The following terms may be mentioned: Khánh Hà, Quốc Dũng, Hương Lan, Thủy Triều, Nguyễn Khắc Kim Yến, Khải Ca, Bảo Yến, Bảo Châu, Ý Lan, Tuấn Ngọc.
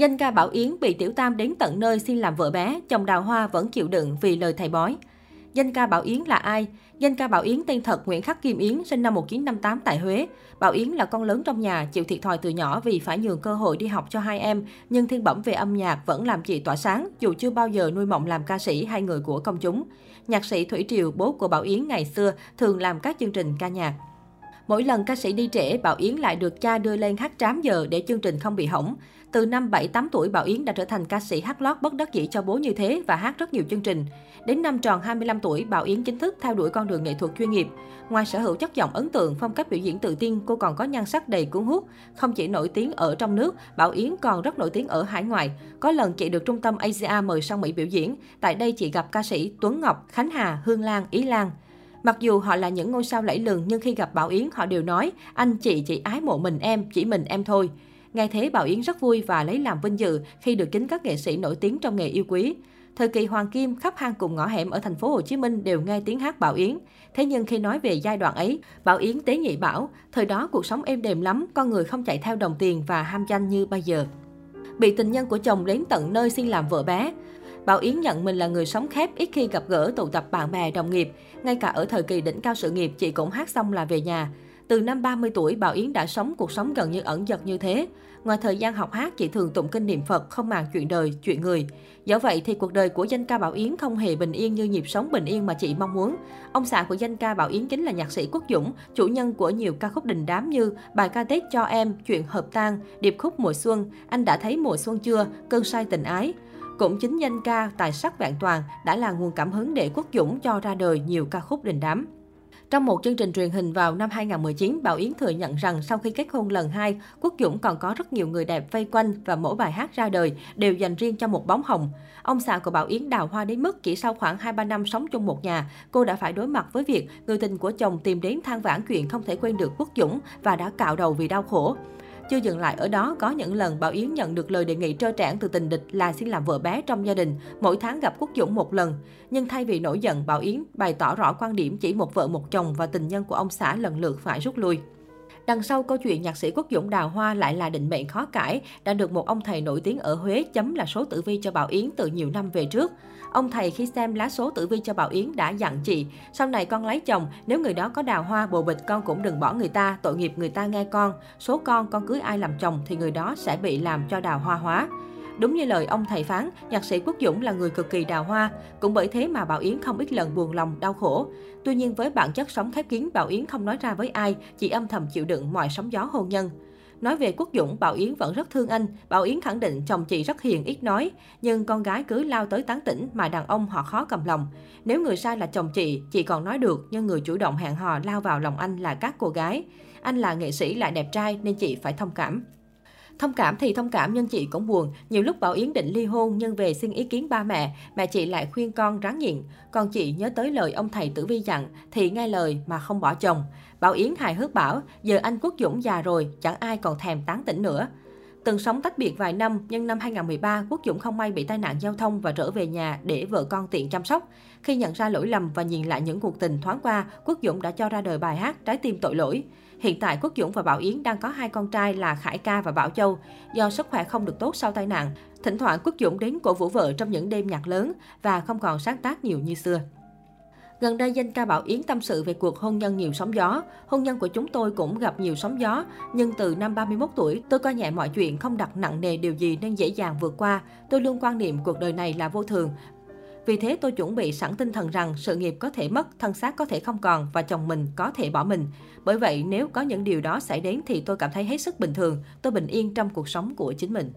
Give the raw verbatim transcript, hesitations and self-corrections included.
Danh ca Bảo Yến bị Tiểu Tam đến tận nơi xin làm vợ bé, chồng Đào Hoa vẫn chịu đựng vì lời thầy bói. Danh ca Bảo Yến là ai? Danh ca Bảo Yến tên thật Nguyễn Khắc Kim Yến, sinh năm một nghìn chín trăm năm mươi tám tại Huế. Bảo Yến là con lớn trong nhà, chịu thiệt thòi từ nhỏ vì phải nhường cơ hội đi học cho hai em, nhưng thiên bẩm về âm nhạc vẫn làm chị tỏa sáng, dù chưa bao giờ nuôi mộng làm ca sĩ hay người của công chúng. Nhạc sĩ Thủy Triều, bố của Bảo Yến ngày xưa, thường làm các chương trình ca nhạc. Mỗi lần ca sĩ đi trễ, Bảo Yến lại được cha đưa lên hát trám giờ để chương trình không bị hỏng. Từ năm bảy tám tuổi, Bảo Yến đã trở thành ca sĩ hát lót bất đắc dĩ cho bố như thế và hát rất nhiều chương trình. Đến năm tròn hai mươi lăm tuổi, Bảo Yến chính thức theo đuổi con đường nghệ thuật chuyên nghiệp. Ngoài sở hữu chất giọng ấn tượng, phong cách biểu diễn tự tin, cô còn có nhan sắc đầy cuốn hút. Không chỉ nổi tiếng ở trong nước, Bảo Yến còn rất nổi tiếng ở hải ngoại. Có lần chị được trung tâm Asia mời sang Mỹ biểu diễn. Tại đây chị gặp ca sĩ Tuấn Ngọc, Khánh Hà, Hương Lan, Ý Lan. Mặc dù họ là những ngôi sao lẫy lừng nhưng khi gặp Bảo Yến họ đều nói anh chị chỉ ái mộ mình em, chỉ mình em thôi. Nghe thế Bảo Yến rất vui và lấy làm vinh dự khi được chính các nghệ sĩ nổi tiếng trong nghề yêu quý. Thời kỳ hoàng kim, khắp hang cùng ngõ hẻm ở thành phố Hồ Chí Minh đều nghe tiếng hát Bảo Yến. Thế nhưng khi nói về giai đoạn ấy, Bảo Yến tế nhị bảo, thời đó cuộc sống êm đềm lắm, con người không chạy theo đồng tiền và ham danh như bây giờ. Bị tình nhân của chồng đến tận nơi xin làm vợ bé. Bảo Yến nhận mình là người sống khép, ít khi gặp gỡ tụ tập bạn bè đồng nghiệp. Ngay cả ở thời kỳ đỉnh cao sự nghiệp, chị cũng hát xong là về nhà. Từ năm ba mươi tuổi, Bảo Yến đã sống cuộc sống gần như ẩn dật như thế. Ngoài thời gian học hát, chị thường tụng kinh niệm Phật, không màng chuyện đời, chuyện người. Do vậy thì cuộc đời của danh ca Bảo Yến không hề bình yên như nhịp sống bình yên mà chị mong muốn. Ông xã của danh ca Bảo Yến chính là nhạc sĩ Quốc Dũng, chủ nhân của nhiều ca khúc đình đám như bài ca Tết cho em, chuyện hợp tang, điệp khúc mùa xuân, anh đã thấy mùa xuân chưa, cơn say tình ái. Cũng chính danh ca tài sắc vẹn toàn đã là nguồn cảm hứng để Quốc Dũng cho ra đời nhiều ca khúc đình đám. Trong một chương trình truyền hình vào năm hai nghìn không trăm mười chín, Bảo Yến thừa nhận rằng sau khi kết hôn lần hai, Quốc Dũng còn có rất nhiều người đẹp vây quanh và mỗi bài hát ra đời đều dành riêng cho một bóng hồng. Ông xã của Bảo Yến đào hoa đến mức chỉ sau khoảng hai ba năm sống chung một nhà, cô đã phải đối mặt với việc người tình của chồng tìm đến than vãn chuyện không thể quên được Quốc Dũng và đã cạo đầu vì đau khổ. Chưa dừng lại ở đó, có những lần Bảo Yến nhận được lời đề nghị trơ trẽn từ tình địch là xin làm vợ bé trong gia đình, mỗi tháng gặp Quốc Dũng một lần. Nhưng thay vì nổi giận, Bảo Yến bày tỏ rõ quan điểm chỉ một vợ một chồng và tình nhân của ông xã lần lượt phải rút lui. Đằng sau câu chuyện nhạc sĩ Quốc Dũng đào hoa lại là định mệnh khó cãi, đã được một ông thầy nổi tiếng ở Huế chấm là số tử vi cho Bảo Yến từ nhiều năm về trước. Ông thầy khi xem lá số tử vi cho Bảo Yến đã dặn chị, sau này con lấy chồng, nếu người đó có đào hoa bồ bịch con cũng đừng bỏ người ta, tội nghiệp người ta nghe con, số con con cưới ai làm chồng thì người đó sẽ bị làm cho đào hoa hóa. Đúng như lời ông thầy phán, nhạc sĩ Quốc Dũng là người cực kỳ đào hoa, cũng bởi thế mà Bảo Yến không ít lần buồn lòng, đau khổ. Tuy nhiên với bản chất sống khép kín, Bảo Yến không nói ra với ai, chỉ âm thầm chịu đựng mọi sóng gió hôn nhân. Nói về Quốc Dũng, Bảo Yến vẫn rất thương anh. Bảo Yến khẳng định chồng chị rất hiền, ít nói, nhưng con gái cứ lao tới tán tỉnh mà đàn ông họ khó cầm lòng. Nếu người sai là chồng chị, chị còn nói được, nhưng người chủ động hẹn hò lao vào lòng anh là các cô gái. Anh là nghệ sĩ lại đẹp trai nên chị phải thông cảm. Thông cảm thì thông cảm nhưng chị cũng buồn. Nhiều lúc Bảo Yến định ly hôn nhưng về xin ý kiến ba mẹ, mẹ chị lại khuyên con ráng nhịn. Còn chị nhớ tới lời ông thầy tử vi dặn thì nghe lời mà không bỏ chồng. Bảo Yến hài hước bảo, giờ anh Quốc Dũng già rồi, chẳng ai còn thèm tán tỉnh nữa. Từng sống tách biệt vài năm, nhưng năm hai nghìn không trăm mười ba, Quốc Dũng không may bị tai nạn giao thông và trở về nhà để vợ con tiện chăm sóc. Khi nhận ra lỗi lầm và nhìn lại những cuộc tình thoáng qua, Quốc Dũng đã cho ra đời bài hát Trái tim tội lỗi. Hiện tại, Quốc Dũng và Bảo Yến đang có hai con trai là Khải Ca và Bảo Châu. Do sức khỏe không được tốt sau tai nạn, thỉnh thoảng Quốc Dũng đến cổ vũ vợ trong những đêm nhạc lớn và không còn sáng tác nhiều như xưa. Gần đây, danh ca Bảo Yến tâm sự về cuộc hôn nhân nhiều sóng gió. Hôn nhân của chúng tôi cũng gặp nhiều sóng gió, nhưng từ năm ba mươi mốt tuổi, tôi coi nhẹ mọi chuyện, không đặt nặng nề điều gì nên dễ dàng vượt qua. Tôi luôn quan niệm cuộc đời này là vô thường. Vì thế, tôi chuẩn bị sẵn tinh thần rằng sự nghiệp có thể mất, thân xác có thể không còn và chồng mình có thể bỏ mình. Bởi vậy, nếu có những điều đó xảy đến thì tôi cảm thấy hết sức bình thường. Tôi bình yên trong cuộc sống của chính mình.